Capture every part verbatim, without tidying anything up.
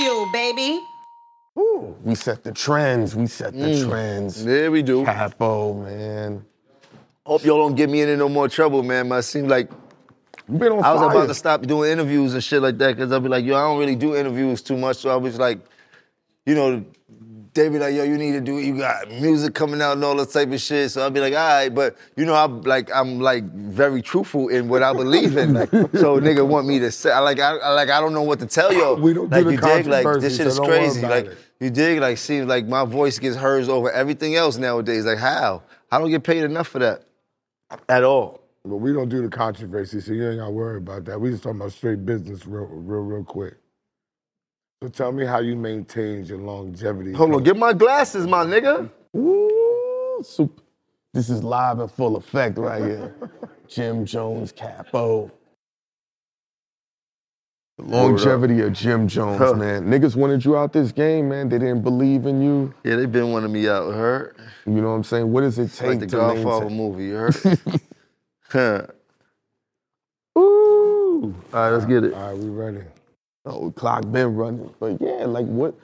fuel, baby. Ooh, we set the trends. We set the mm. trends. Yeah, we do. Capo, man. Hope y'all don't get me into no more trouble, man. But it seems like I was fire. about to stop doing interviews and shit like that because I'll be like, yo, I don't really do interviews too much. So I was like, you know, they be like, yo, you need to do it. You got music coming out and all that type of shit. So I'll be like, all right, but you know, I'm like, I'm like very truthful in what I believe in. Like, so nigga want me to say, like, I like, I don't know what to tell y'all. We don't like, do the you dig? Like, this shit is so crazy. Like, it. you dig? Like, see, like my voice gets hers over everything else nowadays. Like, how? I don't get paid enough for that at all. But we don't do the controversy, so you ain't gotta worry about that. We just talking about straight business real, real, real quick. So tell me how you maintain your longevity. Hold on, get my glasses, my nigga. Ooh, super. This is live in full effect right here. Jim Jones, capo. The longevity of Jim Jones, huh. man. Niggas wanted you out this game, man. They didn't believe in you. Yeah, they been wanting me out, hurt. You know what I'm saying? What does it take like the to Godfather maintain? movie, you hurt? huh. Ooh. All right, let's get it. All right, we ready. Oh, clock been running, but yeah, like what?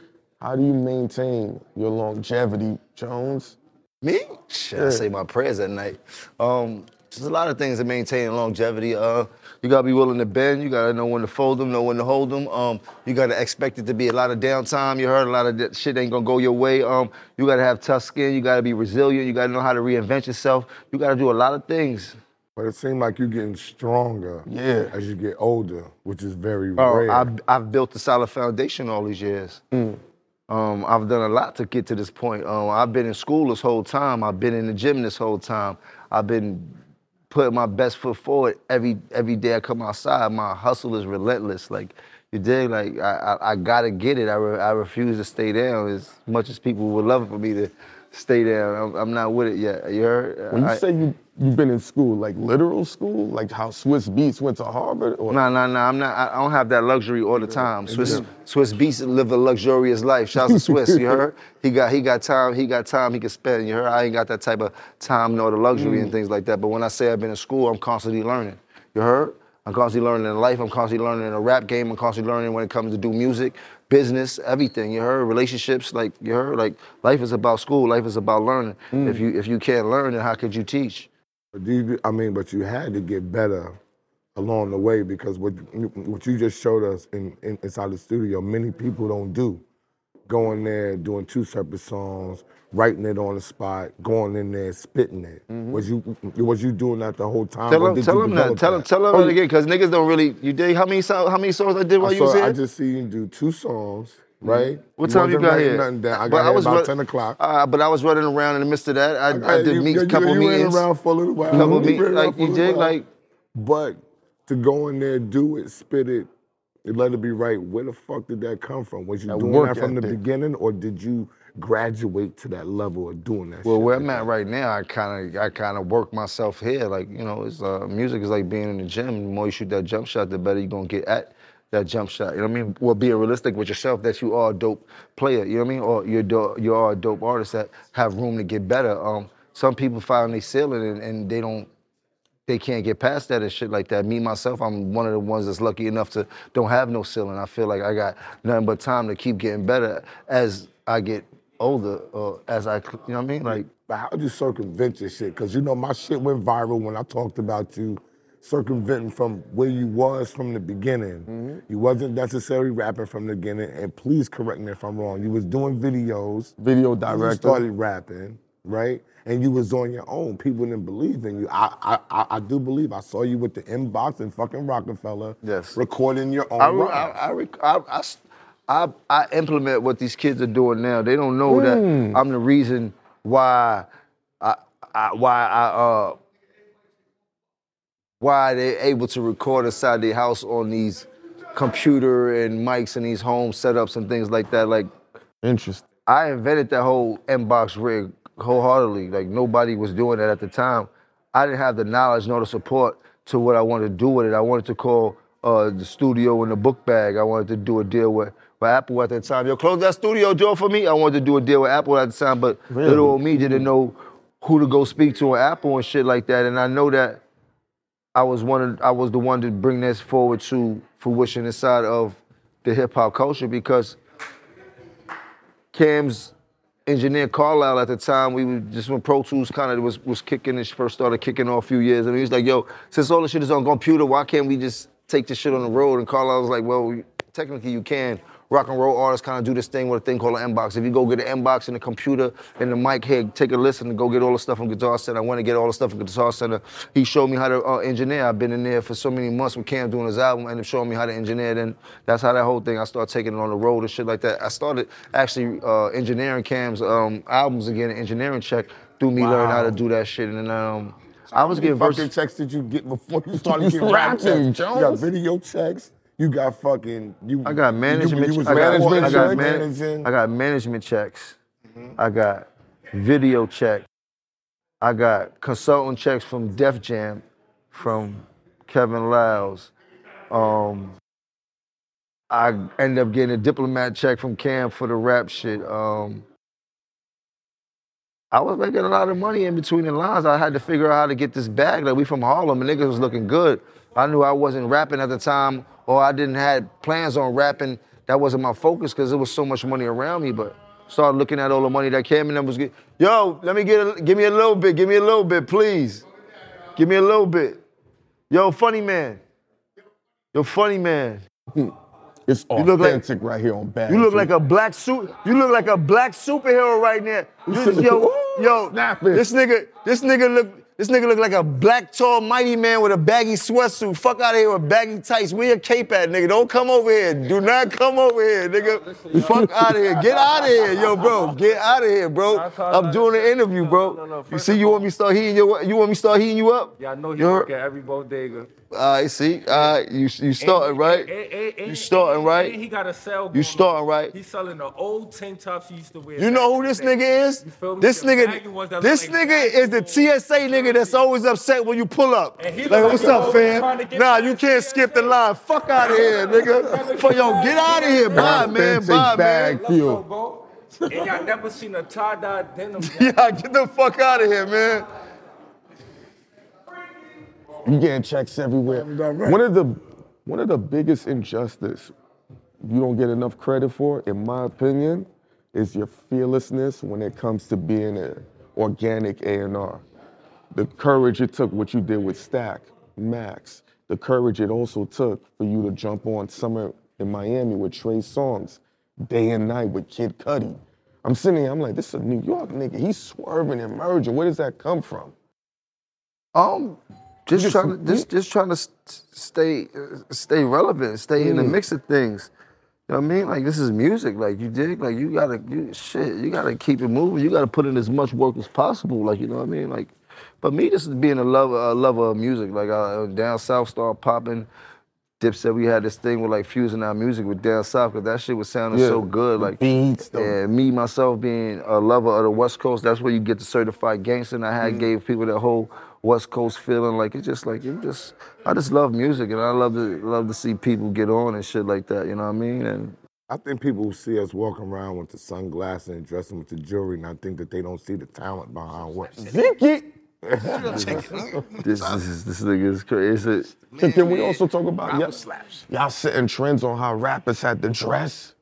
How do you maintain your longevity, Jones? Me? Shit, yeah. I say my prayers at night. Um, there's a lot of things that maintain longevity. Uh, you gotta be willing to bend. You gotta know when to fold them, know when to hold them. Um, you gotta expect it to be a lot of downtime. You heard a lot of that shit ain't gonna go your way. Um, you gotta have tough skin. You gotta be resilient. You gotta know how to reinvent yourself. You gotta do a lot of things. But it seems like you're getting stronger yeah. as you get older, which is very oh, rare. I've, I've built a solid foundation all these years. Mm. Um, I've done a lot to get to this point. Um, I've been in school this whole time. I've been in the gym this whole time. I've been putting my best foot forward every every day I come outside. My hustle is relentless. Like, you dig? Like, I, I, I gotta get it. I, re, I refuse to stay down as much as people would love for me to stay down. I'm, I'm not with it yet. You heard? When you I, say you... You've been in school, like literal school? Like how Swiss Beats went to Harvard? Or? No, no, no, I'm not, I don't have that luxury all the time. Swiss yeah. Swiss Beats live a luxurious life. Shouts to Swiss, you heard? He got he got time, he got time he could spend, you heard? I ain't got that type of time nor the luxury mm. and things like that. But when I say I've been in school, I'm constantly learning, you heard? I'm constantly learning in life, I'm constantly learning in a rap game, I'm constantly learning when it comes to do music, business, everything, you heard? Relationships, like, you heard? Like, life is about school, life is about learning. Mm. If you If you can't learn, then how could you teach? I mean, but you had to get better along the way because what what you just showed us in, in inside the studio, many people don't do. Going there, doing two separate songs, writing it on the spot, going in there, spitting it. Mm-hmm. Was you was you doing that the whole time? Tell him, tell him that. Tell him, tell him oh, that again, because niggas don't really. You did how many songs? How many songs I did while I saw, you was here? I just see you do two songs. Right? What time you got here? Nothing down. I got here about ten o'clock. Uh, but I was running around in the midst of that. I, I, I did you, meet a couple you, you meetings. You ran around for a little while. Couple you meet, like, you did, like... But to go in there, do it, spit it, and let it be right, where the fuck did that come from? Was you that doing that from the thing. beginning, or did you graduate to that level of doing that well, shit? Well, where I'm at right now, I kind of I kind of work myself here. Like, you know, it's uh, music is like being in the gym. The more you shoot that jump shot, the better you're going to get at that jump shot, you know what I mean? Well, being realistic with yourself that you are a dope player, you know what I mean? Or you're, do- you are a dope artist that have room to get better. Um, some people find their ceiling and, and they don't, they can't get past that and shit like that. Me, myself, I'm one of the ones that's lucky enough to don't have no ceiling. I feel like I got nothing but time to keep getting better as I get older, or as I, you know what I mean? Like, but how'd you circumvent your shit? Because you know, my shit went viral when I talked about you circumventing from where you was from the beginning. Mm-hmm. You wasn't necessarily rapping from the beginning, and please correct me if I'm wrong. You was doing videos. Video director. You started rapping, right? And you was on your own. People didn't believe in you. I I, I do believe I saw you with the Mbox and fucking Rockefeller. Yes. Recording your own. I I, I, I, I I implement what these kids are doing now. They don't know mm. that I'm the reason why I, I why I uh why they're able to record inside their house on these computer and mics and these home setups and things like that. Like, interesting. I invented that whole Mbox rig wholeheartedly. Like, nobody was doing that at the time. I didn't have the knowledge nor the support to what I wanted to do with it. I wanted to call uh, the studio in the book bag. I wanted to do a deal with, with Apple at that time. Yo, close that studio door for me. I wanted to do a deal with Apple at the time, but really? little old me didn't know who to go speak to on Apple and shit like that. And I know that I was one of, I was the one to bring this forward to fruition inside of the hip hop culture because Cam's engineer Carlisle at the time, we were just when Pro Tools kind of was was kicking, and first started kicking off a few years. I mean, he was like, yo, since all this shit is on computer, why can't we just take this shit on the road? And Carlisle was like, well, technically you can. Rock and roll artists kind of do this thing with a thing called an Mbox. If you go get an Mbox and a computer and the mic here, take a listen and go get all the stuff from Guitar Center. I went to get all the stuff from Guitar Center. He showed me how to uh, engineer. I've been in there for so many months with Cam doing his album, ended up showing me how to engineer. Then that's how that whole thing, I started taking it on the road and shit like that. I started actually uh, engineering Cam's um, albums again, an engineering check, through me wow. learning how to do that shit. And then, um, so I was getting verses. How many fucking checks did you get before you started getting rapping, Jones? You got video checks. You got fucking, you- I got management, you, you was I, got, management I, got man, I got management checks. Mm-hmm. I got video checks. I got consultant checks from Def Jam, from Kevin Liles. Um, I ended up getting a Diplomat check from Cam for the rap shit. Um, I was making a lot of money in between the lines. I had to figure out how to get this bag. Like, we from Harlem and niggas was looking good. I knew I wasn't rapping at the time, or I didn't have plans on rapping. That wasn't my focus because there was so much money around me, but started looking at all the money that came and I was getting, yo, let me get a, give me a little bit, give me a little bit, please. Give me a little bit. Yo, funny man. Yo, funny man. It's authentic like, right here on Bad. You look like a black suit. You look like a black superhero right now. You, yo, yo, snap it. This nigga, this nigga look, This nigga look like a black, tall, mighty man with a baggy sweatsuit. Fuck out of here with baggy tights. Where your cape at, nigga? Don't come over here. Do not come over here, nigga. Listen, fuck out of here. Get out of here, yo, bro. Get out of here, bro. I'm doing an interview, bro. No, no, no. You see, you want me to start heating you? You want me to start heating you up? Yeah, I know he work at every bodega. All right, see, all right, you you starting right? And, and, and, you starting right? And he got a sell. You starting right? He's selling the old tank tops he used to wear. You know who this nigga is? You feel me? This the nigga, this like nigga is the T S A nigga that's always upset when you pull up. Like, like, what's up, fam? Nah, you can't T S A skip the line. Fuck out of here, nigga. Fuck yo, get out of here, bye, man, bye, man. And y'all never seen a tie-dye denim. Yeah, get the fuck out of here, man. You getting checks everywhere. Right. One of the one of the biggest injustice you don't get enough credit for, in my opinion, is your fearlessness when it comes to being an organic A and R. The courage it took, what you did with Stack, Max, the courage it also took for you to jump on Summer in Miami with Trey Songz, Day and Night with Kid Cudi. I'm sitting here, I'm like, this is a New York nigga. He's swerving and merging. Where does that come from? Um. Just trying to just, just trying to stay stay relevant, stay mm. in the mix of things. You know what I mean? Like, this is music. Like, you dig? Like, you gotta you, shit. You gotta keep it moving. You gotta put in as much work as possible. Like, you know what I mean? Like, but me, this is being a lover a lover of music. Like, I, down south started popping. Dip said we had this thing with like fusing our music with down south because that shit was sounding yeah. so good. Like beats, though. Yeah, me myself being a lover of the West Coast. That's where you get the Certified Gangster. And I had mm. gave people that whole West Coast feeling, like it's just like you just. I just love music, and I love to love to see people get on and shit like that. You know what I mean? And I think people see us walking around with the sunglasses and dressing with the jewelry, and I think that they don't see the talent behind what. Ziki. this, this is this nigga is crazy. Man, so can we man, also talk about y'all, slaps. y'all setting trends on how rappers had to dress?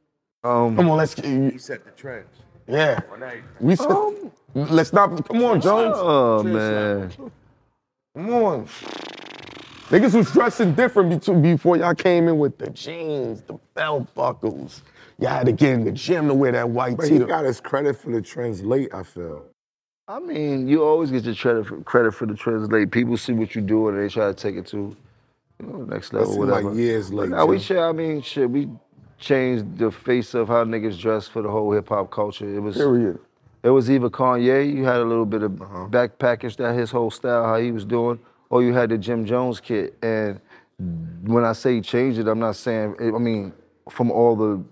Um, come on, let's get you. He set the trends. Yeah. We set, um, let's not. Come on, Jones. Oh man. Come on. Niggas was dressing different before y'all came in with the jeans, the belt buckles. Y'all had to get in the gym to wear that white but tee. He got his credit for the trends late, I feel. I mean, you always get your credit for, credit for the trends late. People see what you do and they try to take it to, you know, next level, whatever. Like years late. Now we I mean, shit, we changed the face of how niggas dress for the whole hip hop culture. It was. Period. It was either Kanye, you had a little bit of uh-huh. back package, that his whole style, how he was doing, or you had the Jim Jones kit. And when I say change it, I'm not saying, I mean, from all the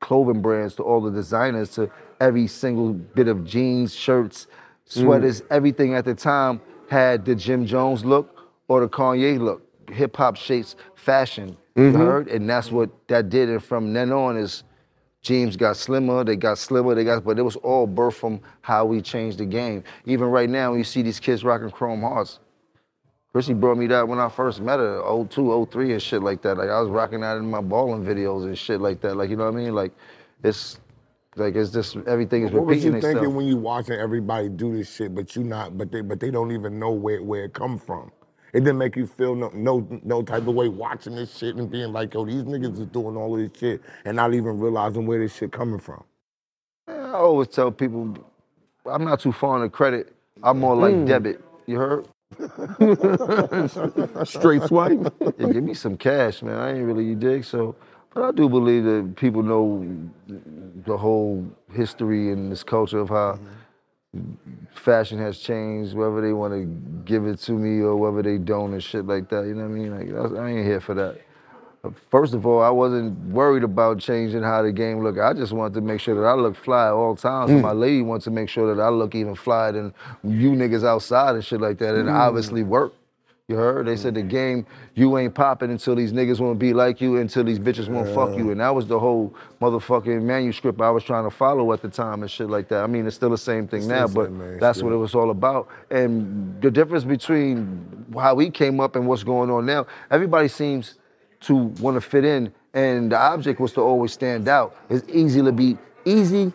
clothing brands to all the designers to every single bit of jeans, shirts, sweaters, mm. everything at the time had the Jim Jones look or the Kanye look. Hip hop shapes fashion, mm-hmm. you heard? And that's what that did. And from then on is, jeans got slimmer, they got slimmer, they got, but it was all birthed from how we changed the game. Even right now, when you see these kids rocking chrome hearts, Chrissy brought me that when I first met her, oh two, oh three and shit like that. Like, I was rocking that in my balling videos and shit like that. Like, you know what I mean? Like, it's Like it's just everything is repeating itself. What was you itself. thinking when you watching everybody do this shit, but you not, but they, but they don't even know where where it come from. It didn't make you feel no no no type of way watching this shit and being like, yo, these niggas is doing all of this shit and not even realizing where this shit coming from. I always tell people, I'm not too fond of credit. I'm more like mm. debit. You heard? Straight swipe. Yeah, give me some cash, man. I ain't really, you dig? So, but I do believe that people know the whole history and this culture of how mm-hmm. fashion has changed, whether they want to give it to me or whether they don't and shit like that. You know what I mean? Like, I ain't here for that. First of all, I wasn't worried about changing how the game looked. I just wanted to make sure that I look fly at all times. Mm. And my lady wants to make sure that I look even flyer than you niggas outside and shit like that. And mm. obviously work. You heard? They said the game, you ain't popping until these niggas want to be like you, until these bitches won't yeah. fuck you. And that was the whole motherfucking manuscript I was trying to follow at the time and shit like that. I mean, it's still the same thing it's now, but man, that's what it was all about. And the difference between how we came up and what's going on now, everybody seems to want to fit in, and the object was to always stand out. It's easy to be easy,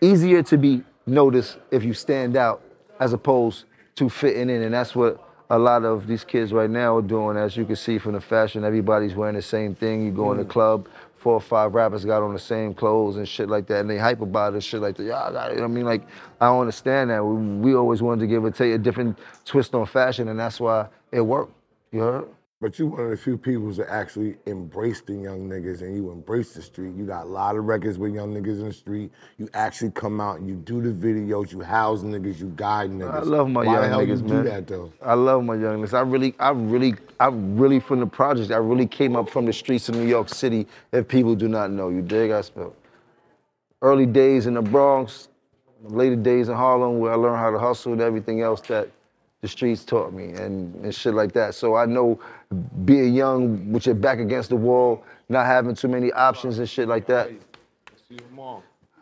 easier to be noticed if you stand out as opposed to fitting in, and that's what a lot of these kids right now are doing. As you can see from the fashion, everybody's wearing the same thing. You go in the club, four or five rappers got on the same clothes and shit like that, and they hype about it and shit like that. You know what I mean? Like, I don't understand that. We, we always wanted to give it a, a different twist on fashion, and that's why it worked. You heard? But you one of the few people that actually embraced the young niggas, and you embraced the street. You got a lot of records with young niggas in the street. You actually come out and you do the videos, you house niggas, you guide niggas. I love my Why young the hell niggas, you man. Do that though? I love my young niggas. I really, I really, I really from the project. I really came up from the streets of New York City. If people do not know, you dig? I spell. Early days in the Bronx, later days in Harlem, where I learned how to hustle and everything else that the streets taught me and, and shit like that. So I know being young with your back against the wall, not having too many options and shit like that.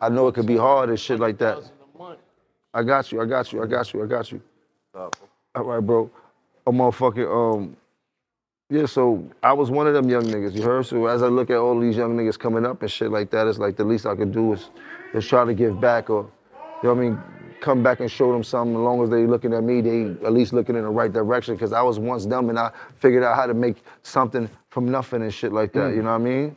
I know it could be hard and shit like that. I got you, I got you, I got you, I got you. All right, bro. A motherfucking, um, yeah, so I was one of them young niggas, you heard? So as I look at all these young niggas coming up and shit like that, it's like the least I could do is, is try to give back or, you know what I mean? Come back and show them something. As long as they looking at me, they at least looking in the right direction, because I was once dumb and I figured out how to make something from nothing and shit like that, mm. you know what I mean?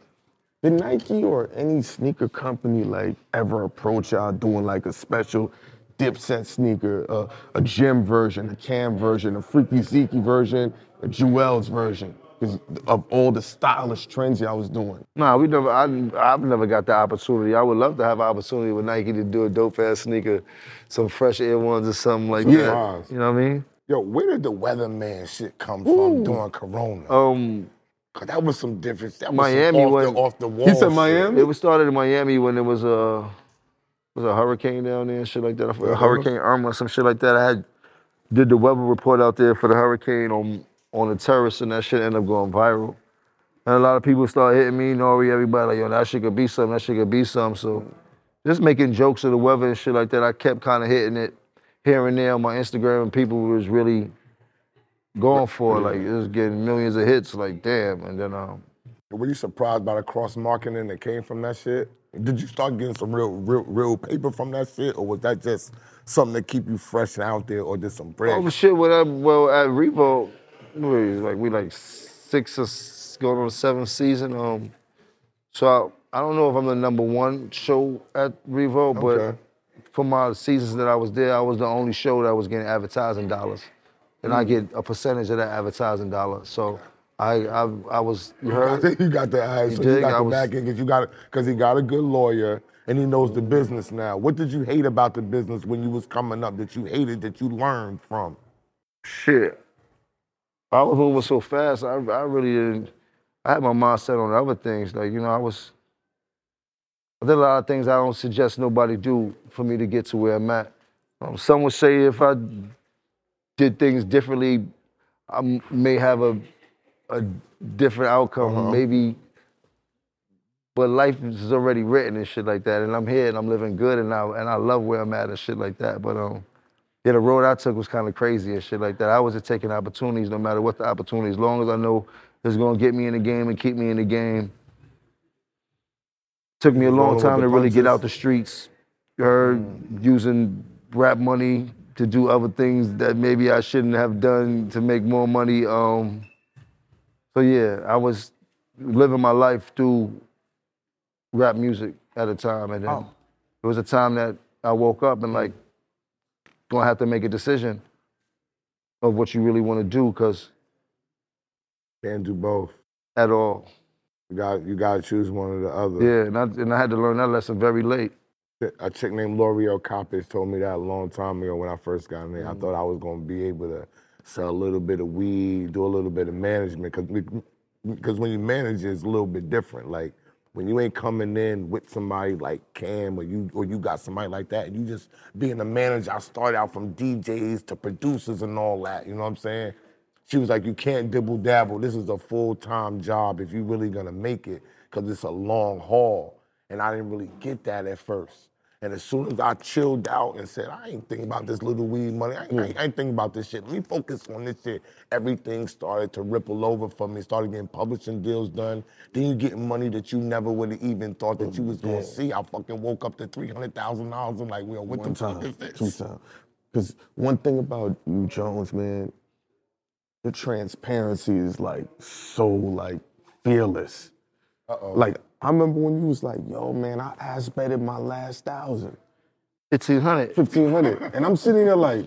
Did Nike or any sneaker company like ever approach y'all doing like a special Dipset sneaker, uh, a Jim version, a Cam version, a Freaky Zeke version, a Jewel's version? Because of all the stylish trends y'all was doing. Nah, we never, I, I've never got the opportunity. I would love to have an opportunity with Nike to do a dope-ass sneaker, some fresh Air Ones or something like yeah. that. You know what I mean? Yo, where did the weatherman shit come Ooh. from during Corona? Um, Cause that was some different, that was Miami off, when, the, off the wall. You said Miami? Shit. It was started in Miami when there was a, was a hurricane down there and shit like that. Yeah. Hurricane Irma, some shit like that. I had did the weather report out there for the hurricane on on the terrace, and that shit ended up going viral. And a lot of people started hitting me, Nori, everybody, like, yo, that shit could be something, that shit could be something. So just making jokes of the weather and shit like that, I kept kind of hitting it here and there on my Instagram, and people was really going for it. Like, it was getting millions of hits, like, damn. And then, um... were you surprised by the cross-marketing that came from that shit? Did you start getting some real, real, real paper from that shit, or was that just something to keep you fresh and out there, or just some bread? Oh, shit, well, I, well at Revolt, like we like six or going on the seventh season. Um, so I, I don't know if I'm the number one show at Revolt, okay. but for my seasons that I was there, I was the only show that was getting advertising dollars, and mm. I get a percentage of that advertising dollar. So I I, I was you heard. You got the eyes. So you got the back end because you got because he got a good lawyer and he knows the business now. What did you hate about the business when you was coming up that you hated that you learned from? Shit. I was moving so fast, I, I really didn't, I had my mindset on other things. Like, you know, I was, I did a lot of things I don't suggest nobody do for me to get to where I'm at. Um, some would say if I did things differently, I may have a a different outcome, uh-huh. maybe, but life is already written and shit like that. And I'm here and I'm living good and I, and I love where I'm at and shit like that, but um. Yeah, the road I took was kind of crazy and shit like that. I was just taking opportunities, no matter what the opportunity, as long as I know it's gonna get me in the game and keep me in the game. Took me a long time to really get out the streets. Her using rap money to do other things that maybe I shouldn't have done to make more money. Um, so yeah, I was living my life through rap music at a time. And then oh. it was a time that I woke up and like, gonna have to make a decision of what you really want to do, because can't do both at all. You got you got to choose one or the other. Yeah, and I, and I had to learn that lesson very late. A chick named L'Oreal Coppage told me that a long time ago when I first got in there. Mm. I thought I was going to be able to sell a little bit of weed, do a little bit of management, because because when you manage, it's a little bit different. Like when you ain't coming in with somebody like Cam or you or you got somebody like that, and you just being a manager. I started out from D Js to producers and all that. You know what I'm saying? She was like, you can't dibble dabble. This is a full-time job if you really gonna make it, because it's a long haul. And I didn't really get that at first. And as soon as I chilled out and said, I ain't thinking about this little weed money. I ain't, mm. I ain't, I ain't thinking about this shit. Let me focus on this shit. Everything started to ripple over for me. Started getting publishing deals done. Then you getting money that you never would have even thought that you was gonna yeah. see. I fucking woke up to three hundred thousand dollars. I'm like, well, what One the time, fuck is this? Two times. Because one thing about Jones, man, the transparency is like so like fearless. Uh-oh. Like I remember when you was like, yo man, I aspected my last thousand. fifteen hundred fifteen hundred And I'm sitting there like,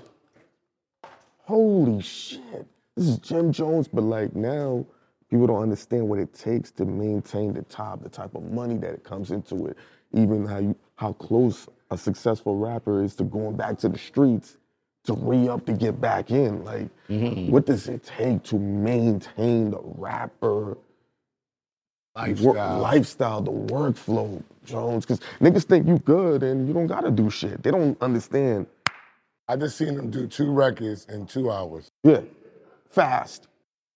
holy shit, this is Jim Jones. But like now, people don't understand what it takes to maintain the top, the type of money that it comes into it. Even how you, how close a successful rapper is to going back to the streets to re-up to get back in. Like, mm-hmm. what does it take to maintain the rapper lifestyle, work, lifestyle the workflow, Jones? Because niggas think you good and you don't got to do shit. They don't understand. I just seen them do two records in two hours. Yeah, fast.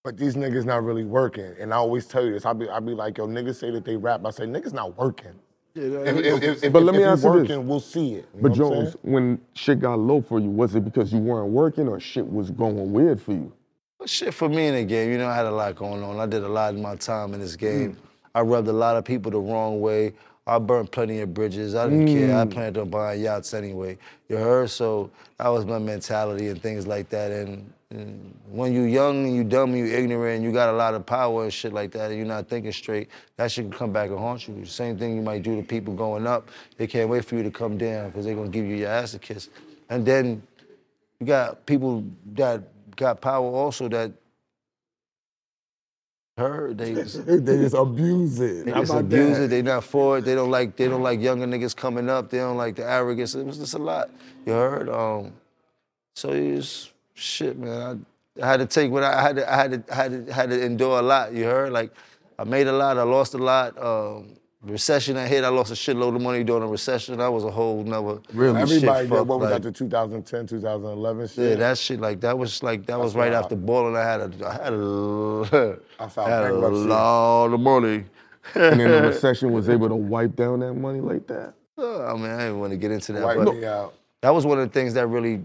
But these niggas not really working. And I always tell you this, I be, I be like, yo, niggas say that they rap. I say, niggas not working. If, if, if, if, but let me ask you this. We'll see it. You but Jones, when shit got low for you, was it because you weren't working or shit was going weird for you? Well, shit for me in the game, you know, I had a lot going on. I did a lot in my time in this game. Mm. I rubbed a lot of people the wrong way. I burned plenty of bridges. I didn't mm. care. I planned on buying yachts anyway. You heard? So that was my mentality and things like that. And, and when you young and you dumb and you ignorant and you got a lot of power and shit like that and you're not thinking straight, that shit can come back and haunt you. Same thing you might do to people going up. They can't wait for you to come down because they're going to give you your ass a kiss. And then you got people that got power also that heard they just, they just abuse it. They just abuse that? it. They not for it. They don't like. They don't like younger niggas coming up. They don't like the arrogance. It was just a lot. You heard. Um. So it was shit, man. I, I had to take what I, I had. To, I had to. Had to. Had to endure a lot. You heard. Like I made a lot. I lost a lot. Um. Recession I hit. I lost a shitload of money during the recession. That was a whole nother. Really, everybody did. What was that? The two thousand ten, two thousand eleven shit. Yeah, that shit like that was like that That's was right after balling. I had a, I had a, I found had a lot of money. And then the recession was able to wipe down that money like that. Uh, I mean, I didn't want to get into that. Wipe me out. That was one of the things that really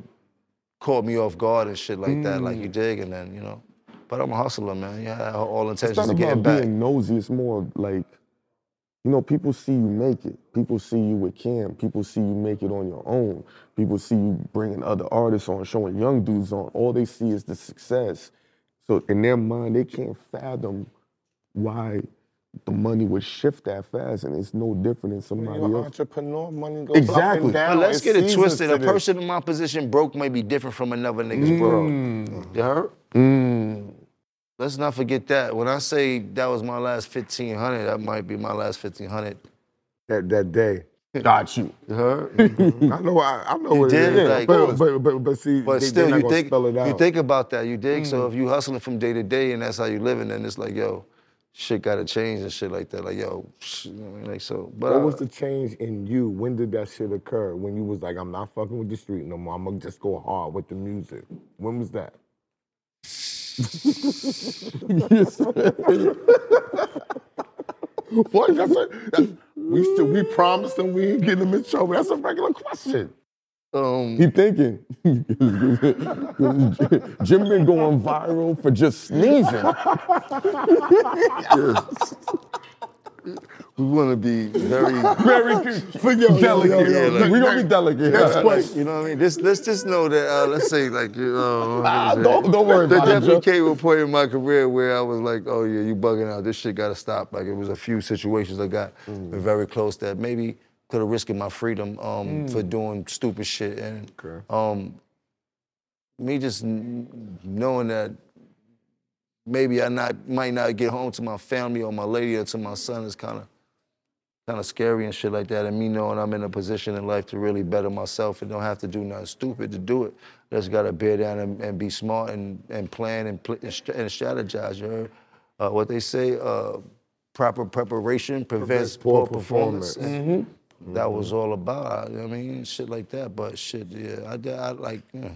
caught me off guard and shit like mm. that. Like you dig, and then you know. But I'm a hustler, man. Yeah, I had all intentions of getting back. It's not about being nosy. It's more like. You know, people see you make it. People see you with Cam. People see you make it on your own. People see you bringing other artists on, showing young dudes on. All they see is the success. So in their mind, they can't fathom why the money would shift that fast, and it's no different than somebody Your else. Entrepreneur money goes exactly. up and down. But let's get it twisted. A person in my position broke may be different from another nigga's mm. broke. You heard? Mm. Let's not forget that. When I say that was my last fifteen hundred, that might be my last fifteen hundred. That that day. Got you. You heard? Mm-hmm. I know I, I know you what did, it is. Like, but, but, but, but see, but they, still, not you think, spell it out. You think about that, you dig? Mm-hmm. So if you hustling from day to day and that's how you living, then it's like, yo, shit gotta change and shit like that. Like, yo, shh, you know what I mean? Like, so. But, what was the change in you? When did that shit occur? When you was like, I'm not fucking with the street no more. I'm gonna just go hard with the music. When was that? Yes. Boy, that's a, that, we still we promised him we ain't getting him in trouble. That's a regular question. Um, Keep thinking. Jim been going viral for just sneezing. Yes. We want to be very, very yo, delicate. Yo, yo, yo, like, we're going to be delicate. That's yeah. like, you know what I mean? This, let's just know that, uh, let's say, like, you know. Nah, don't, don't worry there about it. There definitely came a point in my career where I was like, oh, yeah, you bugging out. This shit got to stop. Like, it was a few situations I got mm. very close that maybe could have risked my freedom um, mm. for doing stupid shit. And okay. um, me just knowing that maybe I not might not get home to my family or my lady or to my son is kind of, kind of scary and shit like that, and me knowing I'm in a position in life to really better myself and don't have to do nothing stupid to do it. I just gotta bear down and, and be smart and, and plan and, pl- and strategize, you heard? Uh, what they say, uh, proper preparation prevents poor performance. performance. Mm-hmm. That was all about, you know what I mean? Shit like that, but shit, yeah, I, I like, you know,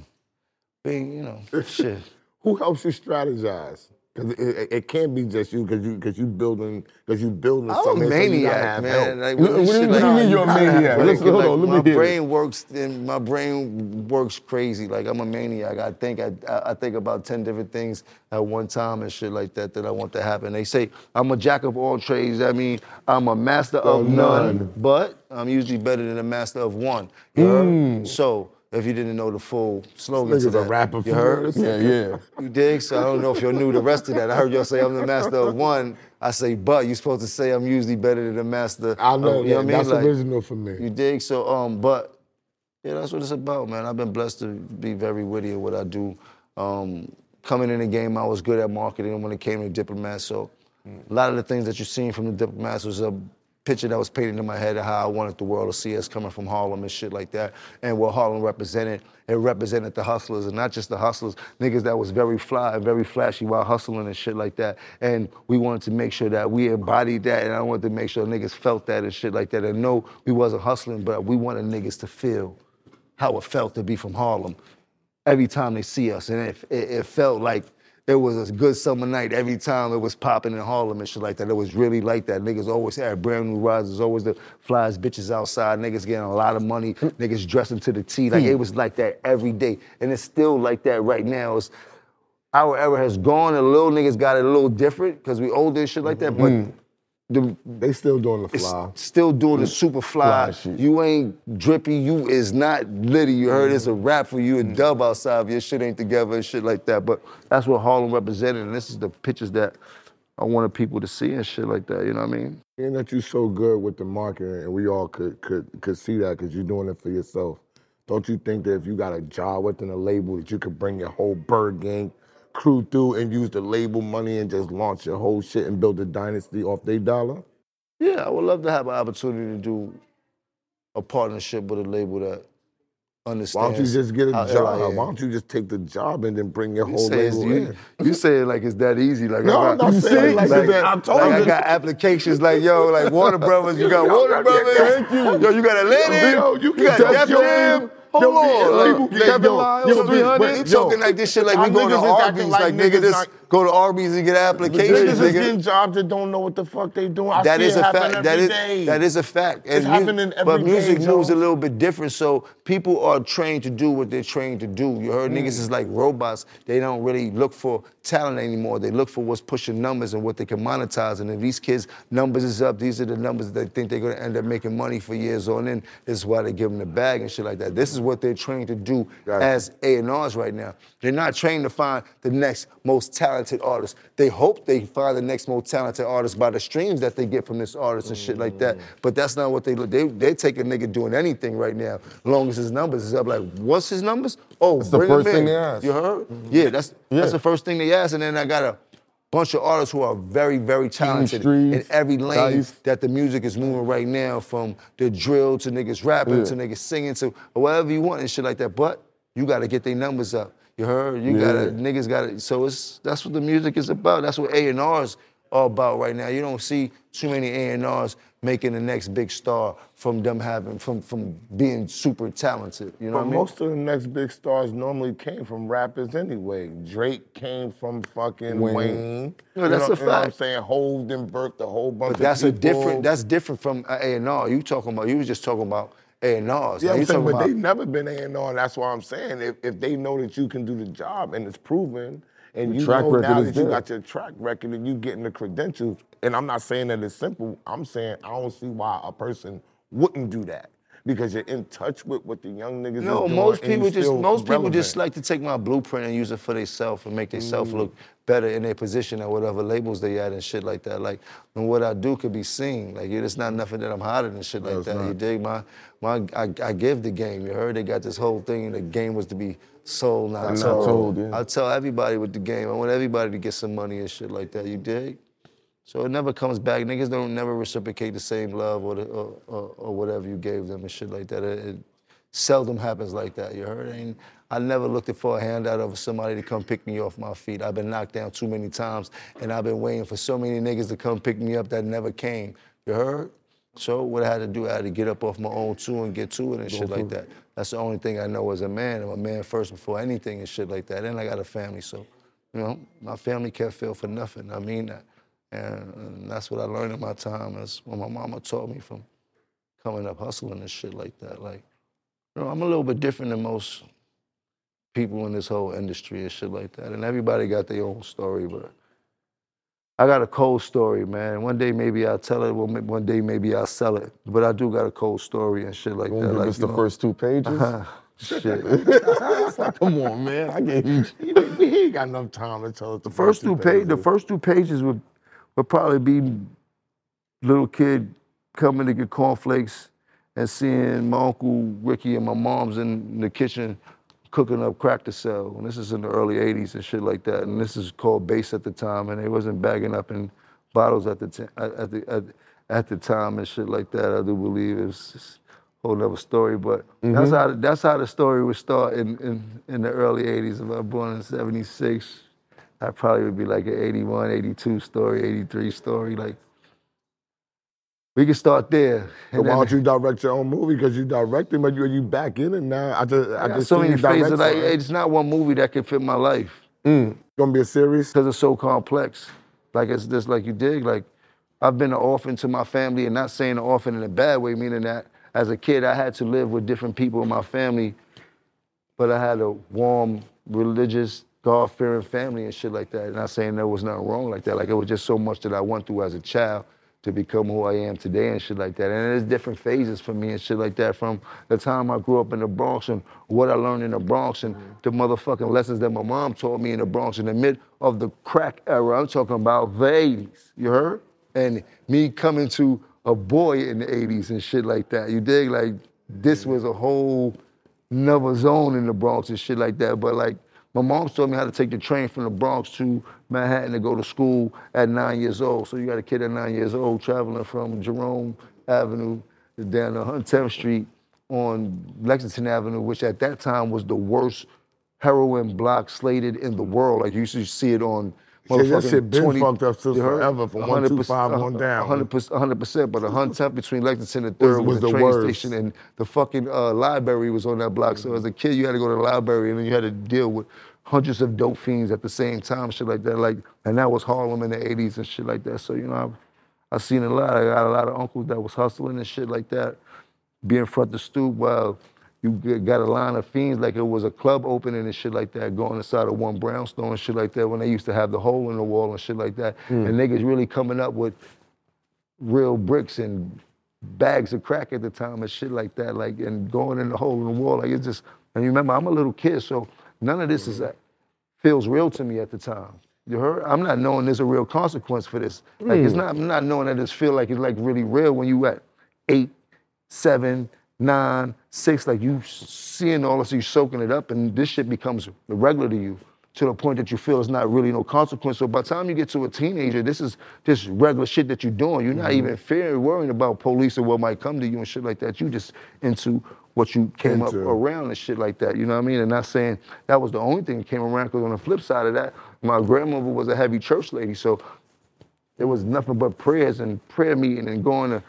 being, you know, shit. Who helps you strategize? Because it, it can't be just you, because you because you building because you building I'm something. I'm a maniac, man. Like, what, what, what do like, you mean you're a maniac? Like, Listen, like, hold on, my let me brain hear. works. My brain works crazy. Like I'm a maniac. I think I I think about ten different things at one time and shit like that that I want to happen. They say I'm a jack of all trades. I mean, I'm a master oh, of none, none, but I'm usually better than a master of one. Mm. Uh, so. If you didn't know the full slogan this to that. A rapper you heard? Yeah, yeah. You dig? So I don't know if y'all knew the rest of that. I heard y'all say I'm the master of one. I say, but you're supposed to say I'm usually better than the master. I know, of, you yeah, know what that's I mean? Like, original for me. You dig? So, um, but, yeah, that's what it's about, man. I've been blessed to be very witty at what I do. Um, coming in the game, I was good at marketing when it came to Diplomat. So mm. a lot of the things that you've seen from the Diplomats was a picture that was painted in my head of how I wanted the world to see us coming from Harlem and shit like that. And what Harlem represented, it represented the hustlers, and not just the hustlers, niggas that was very fly and very flashy while hustling and shit like that. And we wanted to make sure that we embodied that, and I wanted to make sure niggas felt that and shit like that. And no, we wasn't hustling, but we wanted niggas to feel how it felt to be from Harlem every time they see us. And it, it, it felt like it was a good summer night every time it was popping in Harlem and shit like that. It was really like that. Niggas always had brand new rides. There's always the flyest bitches outside. Niggas getting a lot of money. Niggas dressing to the T. Like, it was like that every day. And it's still like that right now. It's, our era has gone, and little niggas got it a little different because we older and shit like that. But mm. the, they still doing the fly. Still doing mm. the super fly. fly you ain't drippy. You is not litty. You heard mm. it's a rap for you. A mm. dub outside. Your shit ain't together and shit like that. But that's what Harlem represented. And this is the pictures that I wanted people to see and shit like that. You know what I mean? Being that you so good with the marketing, and we all could could could see that because you're doing it for yourself. Don't you think that if you got a job within a label that you could bring your whole bird gang crew through and use the label money and just launch your whole shit and build a dynasty off their dollar? Yeah, I would love to have an opportunity to do a partnership with a label that understands. Why don't you just get a job? Why don't you just take the job and then bring your you whole label you, in? You say it like it's that easy. Like, no, I'm not you saying it like, like that. I told like you. I got applications like, yo, like Warner Brothers, you got yo, Warner Brothers. Thank you. Yo, you got Atlanta. Yo, you, you got Def Jam. Hold on, uh, Kevin Liles, three hundred. He talking yo, like this shit like we go to Arby's, like, like nigga just not, go to Arby's and get applications, niggas. Niggas is getting jobs that don't know what the fuck they doing. I that see is it a fact. That is day. That is a fact. And it's mu- happening every but day, music yo. moves a little bit different, so people are trained to do what they're trained to do. You heard mm. niggas is like robots. They don't really look for talent anymore. They look for what's pushing numbers and what they can monetize. And if these kids' numbers is up, these are the numbers that they think they're going to end up making money for years on end. This is why they give them the bag and shit like that. This is what they're trained to do Got as it. A and R's right now. They're not trained to find the next most talented artist. They hope they find the next most talented artist by the streams that they get from this artist and mm. shit like that. But that's not what they look. They, they take a nigga doing anything right now, as long as his numbers is up. Like, what's his numbers? Oh, that's bring the first him thing in. They ask. You heard? Mm-hmm. Yeah, that's yeah. that's the first thing they ask. And then I got a bunch of artists who are very, very talented Streets, in every lane dice. That the music is moving right now, from the drill to niggas rapping yeah. to niggas singing to whatever you want and shit like that. But you got to get their numbers up. You heard? You yeah. got to, niggas got to, so it's, that's what the music is about. That's what A and R's are about right now. You don't see too many A and R's making the next big star from them having, from, from being super talented, you know but what I mean? But most of the next big stars normally came from rappers anyway. Drake came from fucking Wayne. Wayne. No, that's you know, a fact. You know what I'm saying? Hold and Burke, the whole bunch but that's of people. A different, that's different from A and R. You talking about, you was just talking about A and R's. Yeah, now, I'm saying, but about... they've never been A and R. That's why I'm saying, if, if they know that you can do the job and it's proven, and you know now that you got your track record and you getting the credentials, and I'm not saying that it's simple, I'm saying I don't see why a person wouldn't do that. Because you're in touch with what the young niggas no, is doing. No, most people just most relevant. people just like to take my blueprint and use it for themselves and make themselves mm. look better in their position at whatever labels they at and shit like that. Like, and what I do could be seen. Like, it's not nothing that I'm hotter than shit no, like that. Not. You dig? My, my, I, I give the game. You heard they got this whole thing. The game was to be sold, not I'm told. Not told yeah. I tell everybody with the game. I want everybody to get some money and shit like that. You dig? So it never comes back. Niggas don't never reciprocate the same love or, the, or, or, or whatever you gave them and shit like that. It, it seldom happens like that, you heard? And I never looked for a handout of somebody to come pick me off my feet. I've been knocked down too many times, and I've been waiting for so many niggas to come pick me up that never came, you heard? So what I had to do, I had to get up off my own too and get to it and shit like that. That's the only thing I know as a man. I'm a man first before anything and shit like that. And I got a family, so, you know, my family can't fail for nothing. I mean that. And that's what I learned in my time. That's what my mama taught me from coming up hustling and shit like that. Like, you know, I'm a little bit different than most people in this whole industry and shit like that. And everybody got their own story, but I got a cold story, man. One day maybe I'll tell it, well, one day maybe I'll sell it. But I do got a cold story and shit like that. Like, it's the know, first two pages? Uh-huh. Shit. Come on, man. I gave you, we ain't got enough time to tell it the first, first two pages. Page, the first two pages were would probably be little kid coming to get cornflakes and seeing my Uncle Ricky and my mom's in the kitchen cooking up crack to sell. And this is in the early eighties and shit like that. And this is called base at the time, and they wasn't bagging up in bottles at the t- at the at, at the time and shit like that. I do believe it was just a whole other story, but mm-hmm. that's how that's how the story would start in, in, in the early eighties. If I was born in seventy-six. I probably would be like an eighty-one, eighty-two story, eighty-three story. Like, we could start there. So why don't you direct your own movie? Because you directed, but you you back in it now. I just, I just so many phases. Like, it's not one movie that can fit my life. Mm. It's gonna be a series because it's so complex. Like, it's just like, you dig. Like, I've been an orphan to my family, and not saying an orphan in a bad way, meaning that as a kid I had to live with different people in my family, but I had a warm, religious, God-fearing family and shit like that. And not saying there was nothing wrong like that. Like, it was just so much that I went through as a child to become who I am today and shit like that. And there's different phases for me and shit like that, from the time I grew up in the Bronx and what I learned in the Bronx and the motherfucking lessons that my mom taught me in the Bronx in the mid of the crack era. I'm talking about the eighties, you heard? And me coming to a boy in the eighties and shit like that. You dig? Like, this was a whole another zone in the Bronx and shit like that. But like, my mom told me how to take the train from the Bronx to Manhattan to go to school at nine years old. So you got a kid at nine years old traveling from Jerome Avenue down to tenth Street on Lexington Avenue, which at that time was the worst heroin block slated in the world. Like, you used to see it on motherfucking yeah, that shit been twenty, fucked up since forever, from one twenty-five on down. one hundred percent, but the one hundred tenth between Lexington and third was, was the, the train worst. Station, and the fucking uh, library was on that block. So as a kid, you had to go to the library, and then you had to deal with hundreds of dope fiends at the same time, shit like that. Like, and that was Harlem in the eighties and shit like that. So, you know, I've, I've seen a lot. I got a lot of uncles that was hustling and shit like that, be in front of the stoop while you got a line of fiends, like it was a club opening and shit like that, going inside of one brownstone and shit like that, when they used to have the hole in the wall and shit like that. Mm. And niggas really coming up with real bricks and bags of crack at the time and shit like that, like, and going in the hole in the wall. Like, it's just, and you remember, I'm a little kid, so none of this is uh, feels real to me at the time. You heard? I'm not knowing there's a real consequence for this. Mm. Like, it's not, I'm not knowing that it's feel like it's like really real when you at eight, seven, nine, six, like you seeing all this, you soaking it up, and this shit becomes regular to you to the point that you feel it's not really no consequence. So by the time you get to a teenager, this is just regular shit that you're doing. You're not mm-hmm. even fearing, worrying about police or what might come to you and shit like that. You just into what you came into. Up around and shit like that, you know what I mean? And not saying that was the only thing that came around, because on the flip side of that, my grandmother was a heavy church lady, so there was nothing but prayers and prayer meeting and going to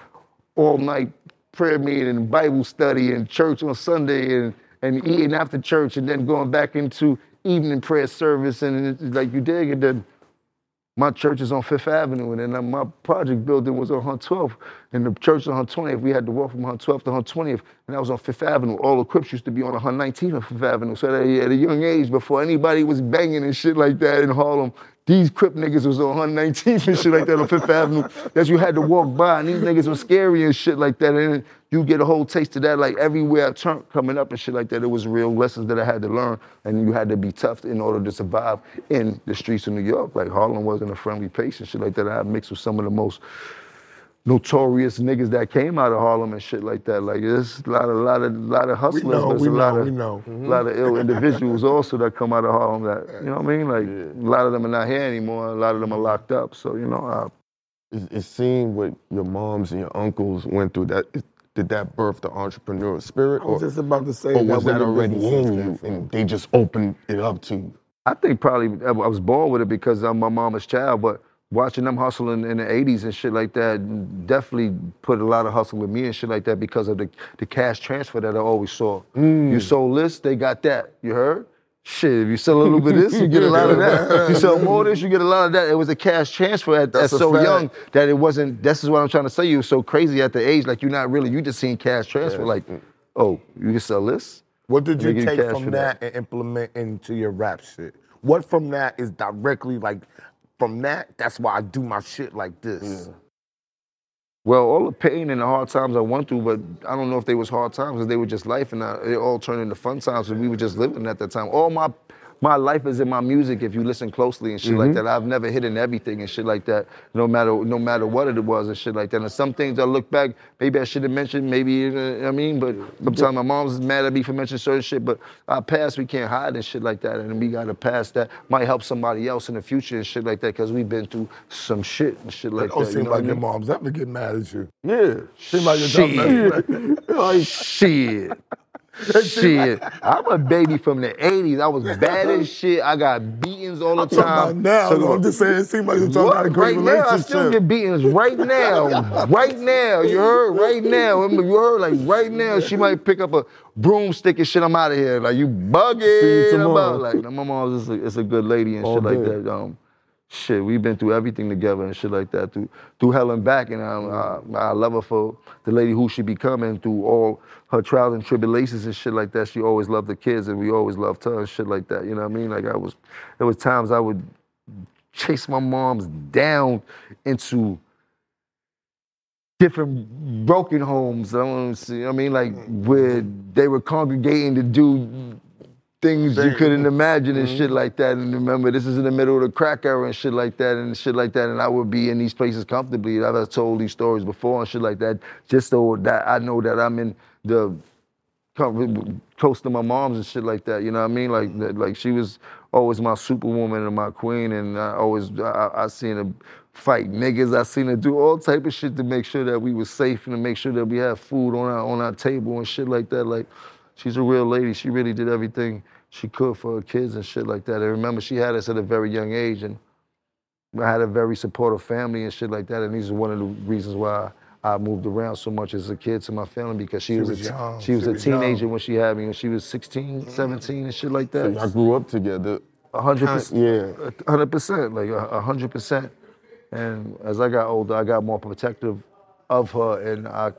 all night prayer meeting and Bible study and church on Sunday and, and eating after church and then going back into evening prayer service and, and like, you dig? And then My church is on Fifth Avenue, and then my project building was on one twelfth, and the church is on one twentieth. We had to walk from one twelfth to one twentieth, and that was on Fifth Avenue. All the Crips used to be on one nineteenth and Fifth Avenue. So they, at a young age, before anybody was banging and shit like that in Harlem, these Crip niggas was on one nineteenth and shit like that on Fifth Avenue that you had to walk by, and these niggas were scary and shit like that, and you get a whole taste of that, like everywhere I turned coming up and shit like that. It was real lessons that I had to learn, and you had to be tough in order to survive in the streets of New York. Like Harlem wasn't a friendly place and shit like that. I mixed with some of the most notorious niggas that came out of Harlem and shit like that. Like there's a lot of lot of lot of hustlers. We know, there's we a lot know, of we know. Mm-hmm. lot of ill individuals also that come out of Harlem that, you know what I mean? Like yeah. a lot of them are not here anymore. A lot of them are locked up. So you know, I, it, it seemed what your moms and your uncles went through. That it, did that birth the entrepreneurial spirit? I was or, just about to say, or was that, that already in you and they just opened it up to you? I think probably I was born with it because I'm my mama's child, but watching them hustle in, in the eighties and shit like that definitely put a lot of hustle in me and shit like that because of the, the cash transfer that I always saw. Mm. You sold this, they got that. You heard? Shit, if you sell a little bit of this, you get a lot of that. You sell more of this, you get a lot of that. It was a cash transfer at, at so fact. young that it wasn't, this is what I'm trying to say, you was so crazy at the age, like you're not really, you just seen cash transfer, yeah. like, oh, you can sell this? What did you take from that, that and implement into your rap shit? What from that is directly like, from that, that's why I do my shit like this? Yeah. Well, all the pain and the hard times I went through, but I don't know if they was hard times because they were just life, and I, it all turned into fun times, and we were just living at that time. All my my life is in my music if you listen closely and shit mm-hmm. like that. I've never hidden everything and shit like that, no matter no matter what it was and shit like that. And some things I look back, maybe I should have mentioned, maybe, you know what I mean? But sometimes my mom's mad at me for mentioning certain shit, but our past, we can't hide and shit like that, and we got a past that might help somebody else in the future and shit like that, because we've been through some shit and shit like it that. It don't seem like your I mean? mom's ever get mad at you. Yeah. Seem like your dumb like shit. Shit, I'm a baby from the eighties. I was bad as shit. I got beatings all the I'm time. Now, so, I'm just saying, it seems like you're talking what? about a great right relationship. Now, I still get beatings right now. Right now, you heard? Right now, you heard? Like right now, she might pick up a broomstick and shit. I'm out of here. Like you bugging about? Like my mom's just a, it's a good lady and all shit day. like that. Um, Shit, we've been through everything together and shit like that, through through hell and back, and I, I, I love her for the lady who she become, and through all her trials and tribulations and shit like that, she always loved the kids, and we always loved her and shit like that, you know what I mean? Like I was, there was times I would chase my moms down into different broken homes, I don't see, you know what I mean? Like where they were congregating to do things you couldn't imagine and mm-hmm. shit like that. And remember, this is in the middle of the crack era and shit like that and shit like that. And I would be in these places comfortably. I've told these stories before and shit like that, just so that I know that I'm in the close to my mom's and shit like that. You know what I mean? Like, mm-hmm. like she was always my superwoman and my queen. And I always, I, I seen her fight niggas. I seen her do all type of shit to make sure that we were safe and to make sure that we had food on our on our table and shit like that. Like, she's a real lady. She really did everything she could for her kids and shit like that. And remember, she had us at a very young age, and I had a very supportive family and shit like that. And these are one of the reasons why I moved around so much as a kid to my family, because she, she was, was young. She was she a was teenager young. when she had me, and she was sixteen, seventeen and shit like that. So I grew up together. one hundred percent. Yeah. one hundred percent, like one hundred percent. And as I got older, I got more protective of her, and I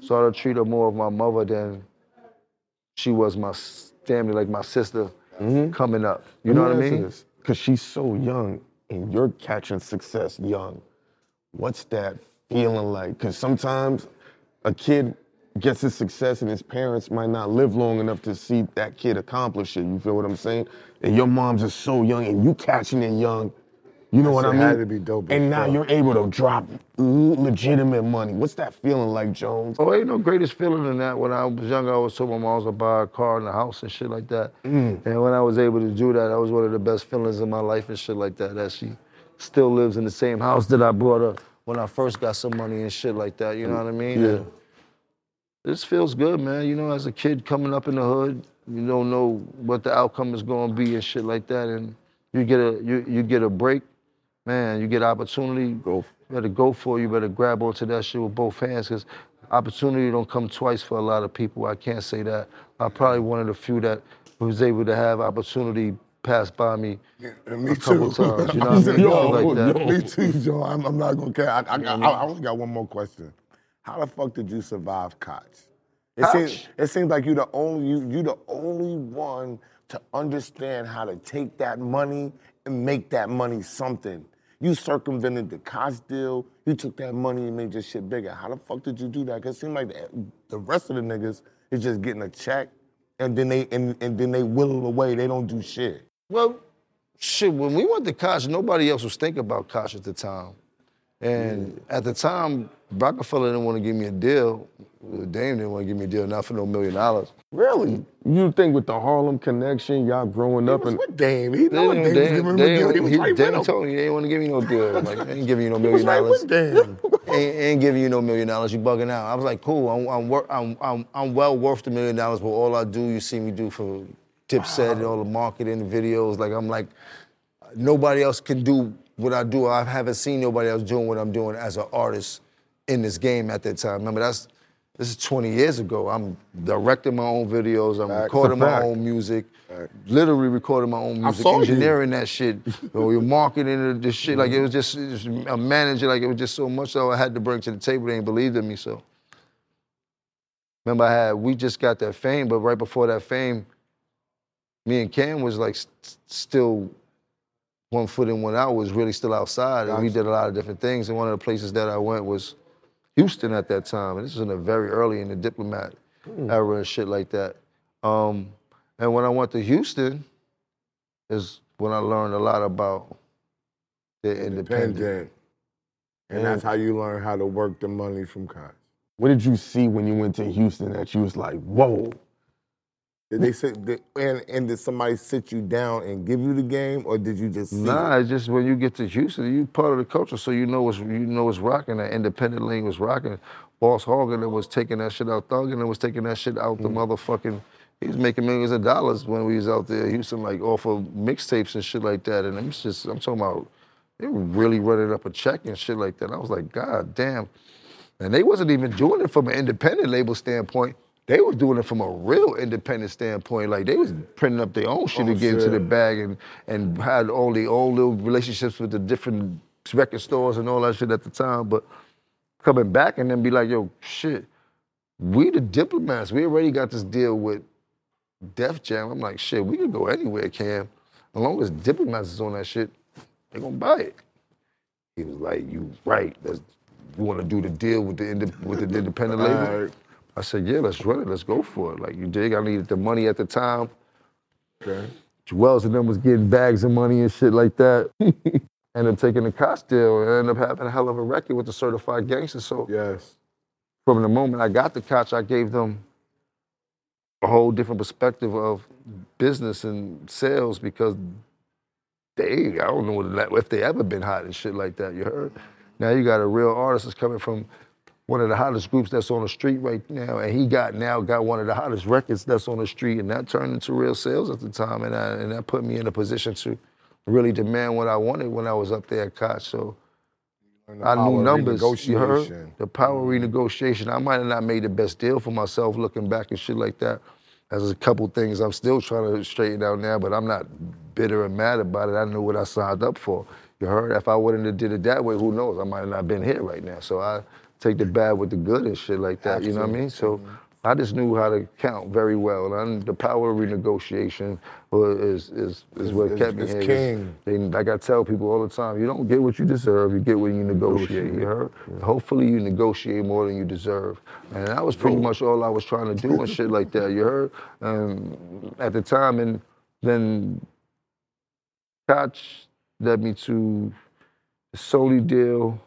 started to treat her more of my mother than she was my family, like my sister mm-hmm. coming up. You know what I mean? Because she's so young and you're catching success young. What's that feeling like? Because sometimes a kid gets his success and his parents might not live long enough to see that kid accomplish it. You feel what I'm saying? And your mom's just so young and you catching it young. You know what I mean? Had to be dope and now fun. You're able to drop legitimate money. What's that feeling like, Jones? Oh, ain't no greatest feeling than that. When I was younger, I always told my mom to buy a car and a house and shit like that. Mm. And when I was able to do that, that was one of the best feelings in my life and shit like that, that she still lives in the same house that I brought her when I first got some money and shit like that. You know what I mean? Yeah. And this feels good, man. You know, as a kid coming up in the hood, you don't know what the outcome is going to be and shit like that. And you get a you you get a break. Man, you get opportunity, go. you better go for it. You better grab onto that shit with both hands, because opportunity don't come twice for a lot of people. I can't say that. I'm probably one of the few that was able to have opportunity passed by me, yeah, me a couple too. times. You know what I mean? Yo, like that. Yo. Me too, Joe. I'm, I'm not gonna care. I, I, I, I only got one more question. How the fuck did you survive Koch? It seems, it seems like you're the only you you the only one to understand how to take that money and make that money something. You circumvented the Koch deal. You took that money and made your shit bigger. How the fuck did you do that? Cause it seemed like the, the rest of the niggas is just getting a check and then they and, and then they whittle away. They don't do shit. Well, shit. When we went to Koch, nobody else was thinking about Koch at the time. And mm. at the time, Rockefeller didn't want to give me a deal. Dame didn't want to give me a deal, not for no million dollars. Really? You think with the Harlem connection, y'all growing he up was and with Dame, he know Dame, Dame, Dame, him Dame, he was he, right Dame with told him. me he didn't want to give me no deal. Like, I ain't giving you no million he was right dollars. With Dame. ain't, ain't giving you no million dollars. You bugging out. I was like, cool. I'm I'm wor- I'm, I'm, I'm well worth the million dollars, but all I do, you see me do for Tipset wow. and all the marketing videos. Like I'm like, nobody else can do what I do. I haven't seen nobody else doing what I'm doing as an artist in this game at that time. Remember, that's this is twenty years ago. I'm directing my own videos. I'm fact, recording my own music. Fact. Literally recording my own music. Engineering you. that shit. Or you're marketing this shit. Mm-hmm. Like it was just, it was a manager. Like it was just so much that I had to bring to the table. They ain't believed in me. So remember, I had we just got that fame, but right before that fame, me and Cam was like st- still. one foot in, one out, was really still outside. And we did a lot of different things. And one of the places that I went was Houston at that time. And this was in the very early in the Diplomat mm. era and shit like that. Um, and when I went to Houston is when I learned a lot about the independent. independent. And, and that's how you learn how to work the money from Koch. What did you see when you went to Houston that you was like, whoa? Did they sit, did, and, and did somebody sit you down and give you the game, or did you just see Nah, it? It's just when you get to Houston, you part of the culture, so you know what's, you know what's rocking. That independent lane was rocking. Boss Hogan was taking that shit out. Thuggin was taking that shit out the mm-hmm. motherfucking... He was making millions of dollars when we was out there. He was like, off of mixtapes and shit like that, and I'm just, I'm talking about, they were really running up a check and shit like that. I was like, God damn. And they wasn't even doing it from an independent label standpoint. They was doing it from a real independent standpoint. Like they was printing up their own shit oh, to give to the bag and, and had all the old little relationships with the different record stores and all that shit at the time. But coming back and then be like, yo, shit, we the Diplomats. We already got this deal with Def Jam. I'm like, shit, we can go anywhere, Cam. As long as Diplomats is on that shit, they gonna buy it. He was like, you right. That's, you wanna do the deal with the, ind- with the independent label? I said, yeah, let's run it, let's go for it. Like, you dig? I needed the money at the time. Okay. Wells and them was getting bags of money and shit like that. Ended up taking the Koch deal and ended up having a hell of a record with the Certified Gangster. So yes. From the moment I got the Koch, I gave them a whole different perspective of business and sales because they, I don't know if they ever been hot and shit like that, you heard? Now you got a real artist that's coming from one of the hottest groups that's on the street right now, and he got now got one of the hottest records that's on the street, and that turned into real sales at the time, and, I, and that put me in a position to really demand what I wanted when I was up there at Koch. So I knew numbers, you heard? The power renegotiation. I might have not made the best deal for myself looking back and shit like that. There's a couple things I'm still trying to straighten out now, but I'm not bitter and mad about it. I knew what I signed up for, you heard? If I wouldn't have did it that way, who knows? I might have not been here right now. So I... take the bad with the good and shit like that, absolutely. You know what I mean? So I just knew how to count very well. And the power of renegotiation is, is, is what it's, kept me here. It's king. They, like I tell people all the time, you don't get what you deserve, you get what you negotiate, you heard? Yeah. Hopefully you negotiate more than you deserve. And that was pretty much all I was trying to do and shit like that, you heard? Um, at the time, and then Koch led me to the Sony deal.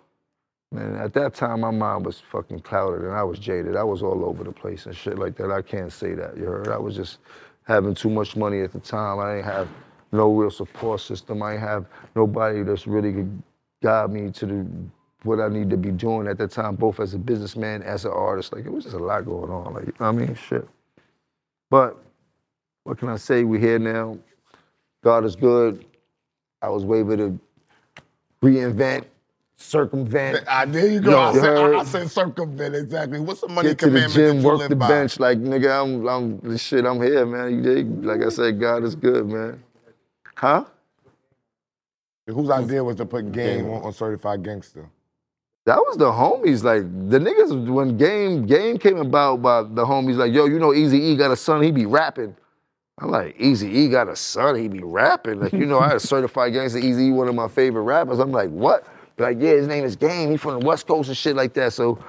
Man, at that time, my mind was fucking clouded and I was jaded. I was all over the place and shit like that. I can't say that, you heard? I was just having too much money at the time. I didn't have no real support system. I didn't have nobody that's really could guide me to the, what I need to be doing at that time, both as a businessman, as an artist. Like, it was just a lot going on. Like, you know what I mean? Shit. But what can I say? We're here now. God is good. I was able to reinvent. Circumvent. I, there you go. Yo, I, said, I, I said circumvent, exactly. What's the money commandment that you live by? Get to the gym, work the bench. Like, nigga, I'm, I'm, shit, I'm here, man. You dig? Like I said, God is good, man. Huh? Whose idea was to put Game on, on Certified Gangster? That was the homies. Like, the niggas, when Game Game came about by the homies, like, yo, you know Eazy-E got a son, he be rapping. I'm like, Eazy-E got a son, he be rapping. Like, you know, I had a Certified Gangster, Eazy-E, one of my favorite rappers. I'm like, what? But like, yeah, his name is Game, he from the West Coast and shit like that. So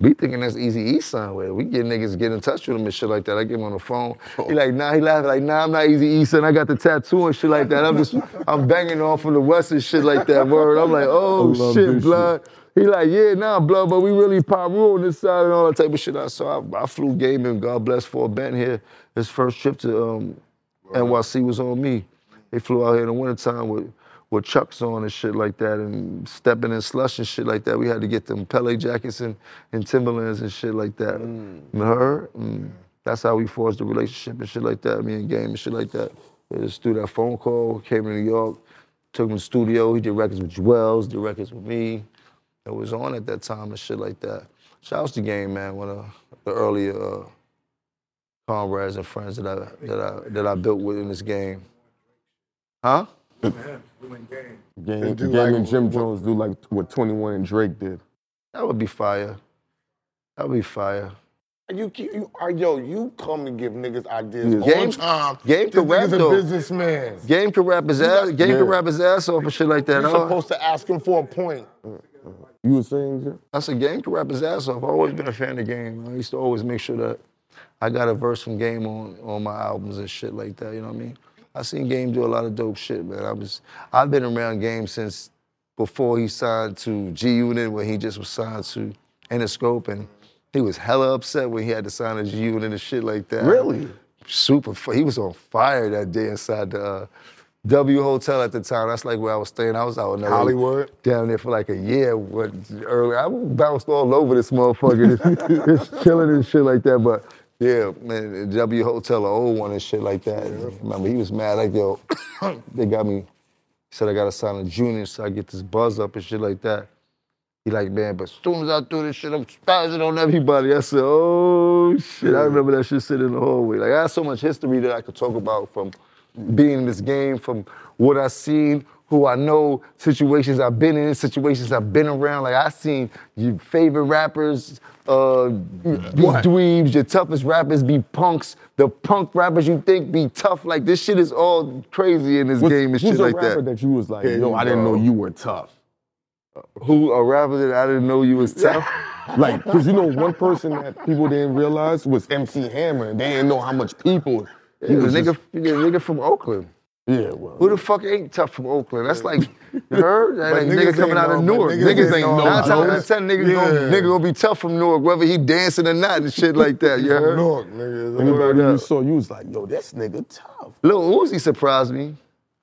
we thinking that's Eazy-E's son. Where we get niggas get in touch with him and shit like that. I get him on the phone. He like, nah, he laughing like, nah, I'm not Eazy-E, son. I got the tattoo and shit like that. I'm just, I'm banging off of the West and shit like that. Word. I'm like, oh shit, blood. Shit. He like, yeah, nah, blood, but we really pop rule on this side and all that type of shit. So I, I flew Game and God bless for a band here. His first trip to um, N Y C was on me. They flew out here in the wintertime with. with Chucks on and shit like that and stepping in slush and shit like that. We had to get them Pele jackets and, and Timberlands and shit like that. Mm. And her, and that's how we forged the relationship and shit like that, me and Game and shit like that. It was through that phone call, came to New York, took him to the studio, he did records with Wells, did records with me. It was on at that time and shit like that. Shouts to Game, man, one of the earlier uh, comrades and friends that I, that I that I built with in this game. Huh? Yeah, doing Game. Game, do Game like, and Jim Jones do like what twenty-one and Drake did. That would be fire. That would be fire. You, you, are, yo, you come and give niggas ideas yeah. Game, all time. Game can rap though. He's a businessman. Game can rap his ass. Game yeah. can rap his ass off and shit like that. You're huh? supposed to ask him for a point. You were saying, Jim? I said Game can rap his ass off. I've always been a fan of Game. I used to always make sure that I got a verse from Game on on my albums and shit like that. You know what I mean? I seen Game do a lot of dope shit, man. I was, I've been around Game since before he signed to G-Unit, when he just was signed to Interscope, and he was hella upset when he had to sign to G-Unit and shit like that. Really? Super, he was on fire that day inside the uh, W Hotel at the time. That's like where I was staying. I was out in Hollywood. Down there for like a year earlier. I bounced all over this motherfucker, just, just chilling and shit like that, but yeah, man, W Hotel, an old one and shit like that. Yeah. Remember, he was mad, like, yo, they got me, he said I got to sign a junior so I get this buzz up and shit like that. He like, man, but as soon as I do this shit, I'm spazzing on everybody. I said, oh, shit, I remember that shit sitting in the hallway. Like, I had so much history that I could talk about from being in this game, from what I seen, who I know, situations I've been in, situations I've been around. Like, I seen your favorite rappers uh, be dweebs, your toughest rappers be punks, the punk rappers you think be tough. Like, this shit is all crazy in this what's, game and shit like that. Who's a rapper that you was like, yeah, yo, I didn't know you were tough? Who, a rapper that I didn't know you was tough? Like, because you know, one person that people didn't realize was M C Hammer. They didn't know how much people. Yeah, he was the nigga, just... the nigga from Oakland. Yeah, well. Who the fuck ain't tough from Oakland? That's like, you heard? That like nigga coming out of Newark. Niggas, niggas ain't know. Nine times out of ten, niggas yeah. gonna, nigga gonna be tough from Newark, whether he dancing or not and shit like that, you heard? Newark, nigga. Anybody you saw, you was like, yo, this nigga tough. Lil Uzi surprised me.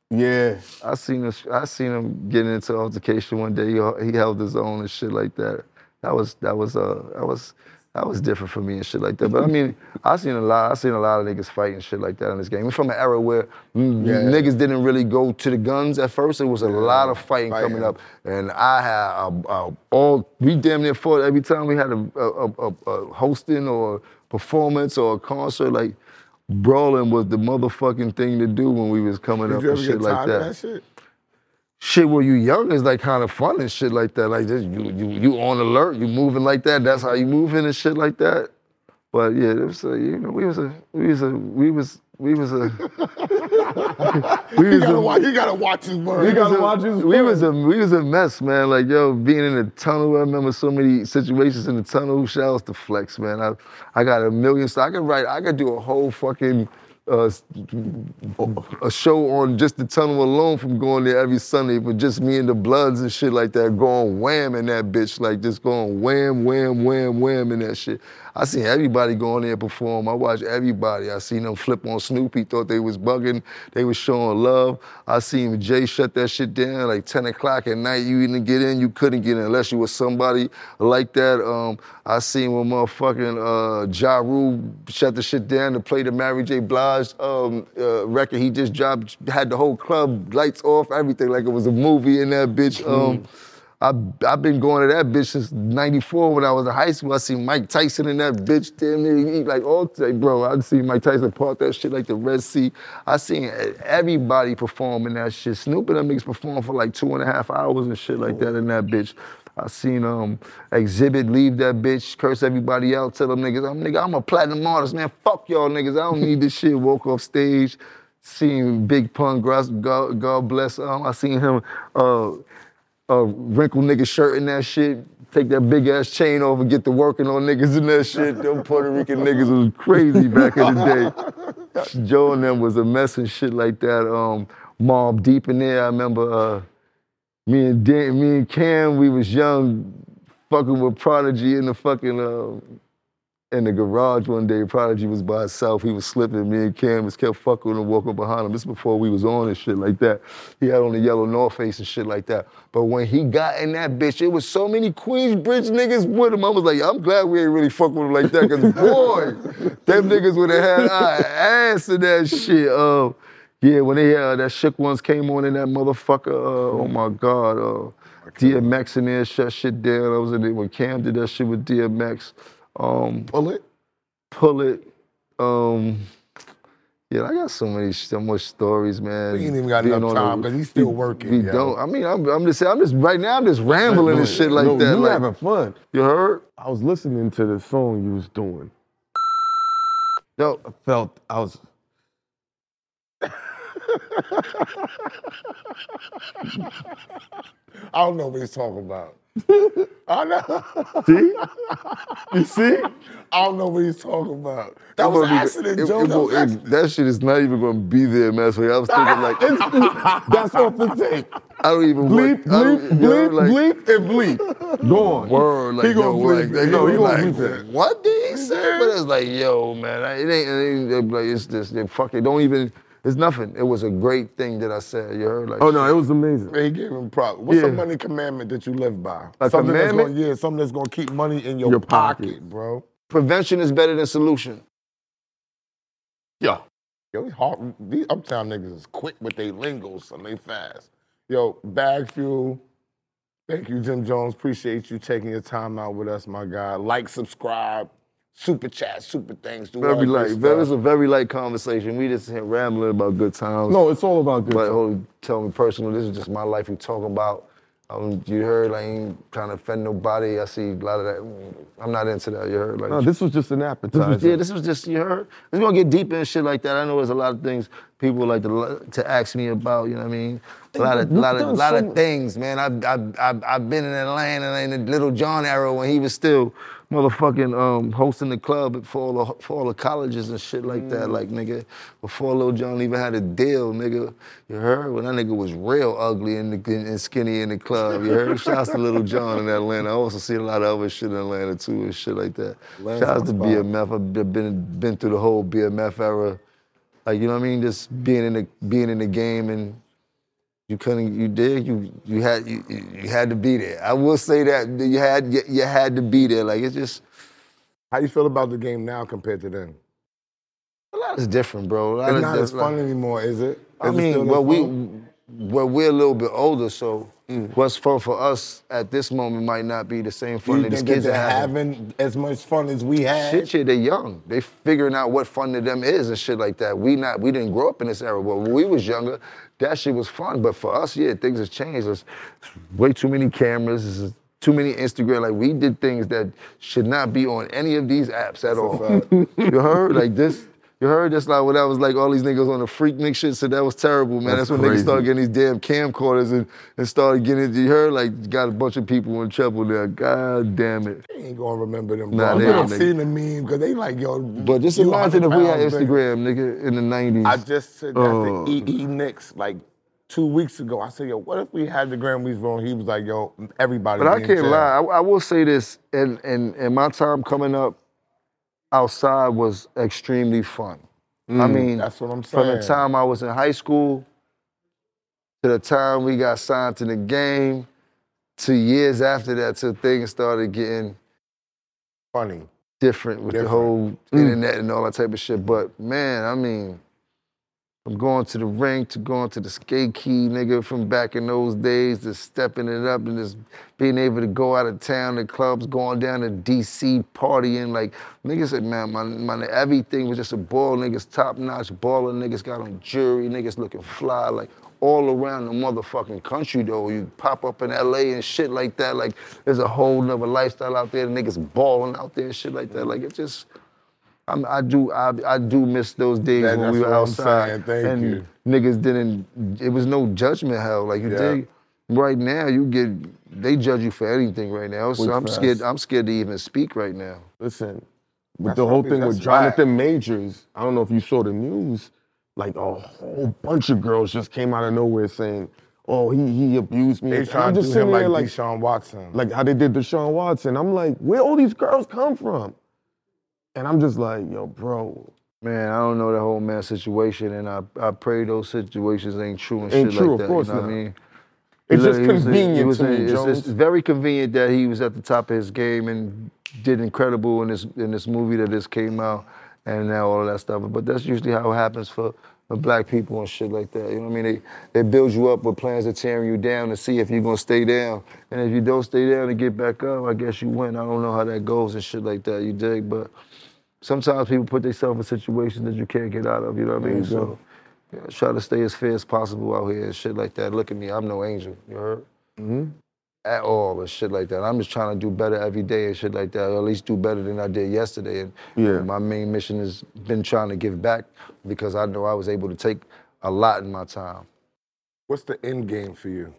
Yeah. I seen him, I seen him getting into altercation one day. He, he held his own and shit like that. That was, that was, uh, that was, That was different for me and shit like that. But I mean, I seen a lot. I seen a lot of niggas fighting shit like that in this game. It's from an era where yeah. niggas didn't really go to the guns at first. There was a yeah. lot of fighting, fighting coming up, and I had a, a, all we damn near fought every time we had a, a, a, a hosting or a performance or a concert. Like brawling was the motherfucking thing to do when we was coming Did up and shit like that. that shit? Shit, when you young is like kind of fun and shit like that. Like this, you you you on alert, you moving like that. That's how you moving and shit like that. But yeah, it was a, you know, we was a we was a we was we was a. we was you, gotta a watch, you gotta watch his words. You gotta a, watch his words. We was a we was a mess, man. Like yo, being in the tunnel. I remember so many situations in the tunnel. Shouts to Flex, man. I I got a million. So I could write. I could do a whole fucking. Uh, a show on just the tunnel alone from going there every Sunday, but just me and the Bloods and shit like that, going wham in that bitch, like just going wham, wham, wham, wham in that shit. I seen everybody going there and perform. I watched everybody. I seen them flip on Snoopy, thought they was bugging. They was showing love. I seen Jay shut that shit down like ten o'clock at night. You didn't get in, you couldn't get in unless you was somebody like that. Um, I seen when motherfucking uh, Ja Rule shut the shit down to play the Mary J. Blige Um, uh, record he just dropped, had the whole club lights off, everything like it was a movie in that bitch. Um, I, I've been going to that bitch since ninety-four when I was in high school. I seen Mike Tyson in that bitch, damn near eat like all day, bro. I seen Mike Tyson part that shit like the Red Sea. I seen everybody performing that shit. Snoop and them niggas perform for like two and a half hours and shit like that in that bitch. I seen um, Exhibit leave that bitch, curse everybody out, tell them niggas, I'm nigga, I'm a platinum artist, man. Fuck y'all niggas. I don't need this shit. Walk off stage. Seen Big Pun, God, God bless him. I seen him uh, uh, wrinkle nigga shirt in that shit, take that big ass chain off and get to working on niggas in that shit. Them Puerto Rican niggas was crazy back in the day. Joe and them was a mess and shit like that. Um, Mob Deep in there, I remember. Uh, Me and Dan, me and Cam, we was young, fucking with Prodigy in the fucking uh, in the garage one day. Prodigy was by himself. He was slipping. Me and Cam was kept fucking and walking behind him. This was before we was on and shit like that. He had on the yellow North Face and shit like that. But when he got in that bitch, it was so many Queensbridge niggas with him. I was like, I'm glad we ain't really fucking with him like that, because boy, them niggas would have had our ass in that shit. Um, Yeah, when they uh, that Shook Ones came on in that motherfucker, uh, oh my God, uh, D M X in there shut shit down. I was in there when Cam did that shit with D M X. Um, pull it, pull it. Um, yeah, I got so many, so much stories, man. We ain't even got enough time because he's still we, working. We yo. don't. I mean, I'm, I'm just, I'm just right now. I'm just rambling no, and shit like no, that. You like, having fun? You heard? I was listening to the song you was doing. Yo, I felt I was. I don't know what he's talking about. I know. See? You see? I don't know what he's talking about. That it was an accident, it, Joe. It, it, that, it, accident. That shit is not even going to be there, man. So I was thinking like... it's, it's, that's off the tape. I don't even bleep, want... Bleep, bleep, know, bleep, like, bleep, and bleep. Go on. Word, like, he going to bleep. Like, no, he going to bleep. What did he say? But it's like, yo, man, it ain't... It ain't like, it's just... Fuck it, don't even... It's nothing. It was a great thing that I said. You heard? Like, oh, no, it was amazing. He gave him props. What's yeah. the money commandment that you live by? A something commandment? That's gonna, yeah, something that's going to keep money in your, your pocket, pocket, bro. Prevention is better than solution. Yeah. Yo, hard, these uptown niggas is quick with they lingos and they fast. Yo, Bag Fuel, thank you, Jim Jones. Appreciate you taking your time out with us, my guy. Like, subscribe. Super chats, super things. Do very light. It was a very light conversation. We just here rambling about good times. No, it's all about good times. But oh, tell me personal, this is just my life we talking about. Um, you heard, I like, ain't trying to offend nobody. I see a lot of that. I'm not into that, you heard? Like, no, this was just an appetizer. This was, yeah, this was just, you heard? It's going to get deeper and shit like that. I know there's a lot of things people like to to ask me about, you know what I mean? A lot of, lot of, lot of things, man. I've I, I, I been in Atlanta in the Lil Jon era when he was still motherfucking um, hosting the club for all the, for all the colleges and shit like mm. that. Like, nigga, before Lil Jon even had a deal, nigga, you heard? When that nigga was real ugly and, and skinny in the club, you heard? Shouts to Lil Jon in Atlanta. I also see a lot of other shit in Atlanta, too, and shit like that. Atlanta's Shouts to B M F. I've been, been through the whole B M F era. Like, you know what I mean? Just being in the being in the game and you couldn't, you did, you you had you, you had to be there. I will say that you had you had to be there. Like, it's just. How you feel about the game now compared to then? A lot is different, bro. A lot it's not as fun like, anymore, is it? Is I mean, it well, we well we're a little bit older, so mm. what's fun for us at this moment might not be the same fun that these kids are having. having as much fun as we had. Shit, yeah, they're young. They figuring out what fun to them is and shit like that. We not we didn't grow up in this era, but when we was younger. That shit was fun, but for us, yeah, things have changed. There's way too many cameras, too many Instagram. Like, we did things that should not be on any of these apps at all. You heard? Like, this, you heard? That's like when I was like, all these niggas on the freak Nick shit, so that was terrible, man. That's, That's when crazy. Niggas started getting these damn camcorders and, and started getting, you heard? Like, got a bunch of people in trouble there. God damn it. They ain't gonna remember them. Nah, they ain't seen the meme, because they like, yo. But just imagine if we had Instagram, nigga, in the nineties. I just said that uh, to E E Nicks, like, two weeks ago. I said, yo, what if we had the Grammys wrong? He was like, yo, everybody. But I can't lie. I, I will say this, and, and, and my time coming up outside was extremely fun. Mm, I mean, that's what I'm saying. From the time I was in high school to the time we got signed to the game, to years after that, till things started getting funny, different with different. the whole mm. internet and all that type of shit. But man, I mean, From going to the rink, to going to the skate key, nigga, from back in those days, to stepping it up and just being able to go out of town to clubs, going down to D C, partying. Like, niggas said, man, my, my everything was just a ball. Niggas top-notch baller, niggas got on jewelry, niggas looking fly, like, all around the motherfucking country, though. You pop up in L A and shit like that, like, there's a whole nother lifestyle out there, the niggas balling out there and shit like that. Like, it just... I'm, I do I, I do miss those days that, when we were outside and you. Niggas didn't, it was no judgment hell. Like you yeah. dig, right now you get, they judge you for anything right now. Which so I'm fast. scared I'm scared to even speak right now. Listen, with the whole thing with Jonathan right. Majors, I don't know if you saw the news, like a whole bunch of girls just came out of nowhere saying, oh, he he abused me. They trying to do him like, like Deshaun Watson. Like how they did Deshaun Watson. I'm like, where all these girls come from? And I'm just like, yo, bro. Man, I don't know that whole man situation, and I, I pray those situations ain't true and ain't shit true, like that. Ain't true, of course you know not. What I mean? It's just convenient to me, Jones. It's very convenient that he was at the top of his game and did incredible in this in this movie that just came out, and now all of that stuff. But that's usually how it happens for, for black people and shit like that. You know what I mean? They, they build you up with plans of tearing you down to see if you're gonna stay down. And if you don't stay down and get back up, I guess you win. I don't know how that goes and shit like that, you dig? But sometimes people put themselves in situations that you can't get out of, you know what I mean? So yeah, try to stay as fair as possible out here and shit like that. Look at me, I'm no angel, you heard? Mm-hmm. At all and shit like that. I'm just trying to do better every day and shit like that, or at least do better than I did yesterday. And, yeah. and my main mission has been trying to give back because I know I was able to take a lot in my time. What's the end game for you?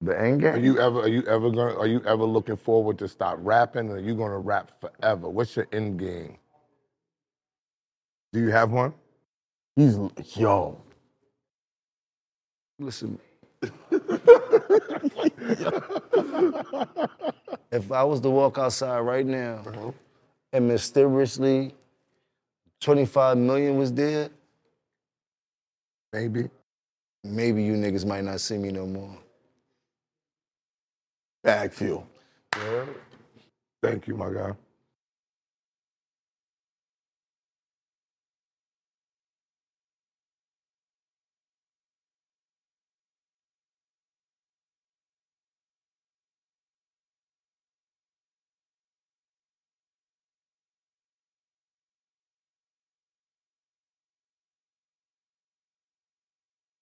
The end game? Are you ever are you ever gonna are you ever looking forward to stop rapping? Or are you gonna rap forever? What's your end game? Do you have one? He's, yo. Listen. If I was to walk outside right now uh-huh. and mysteriously twenty-five million was dead, maybe. Maybe you niggas might not see me no more. Bag fuel. Yeah. Thank you, my guy.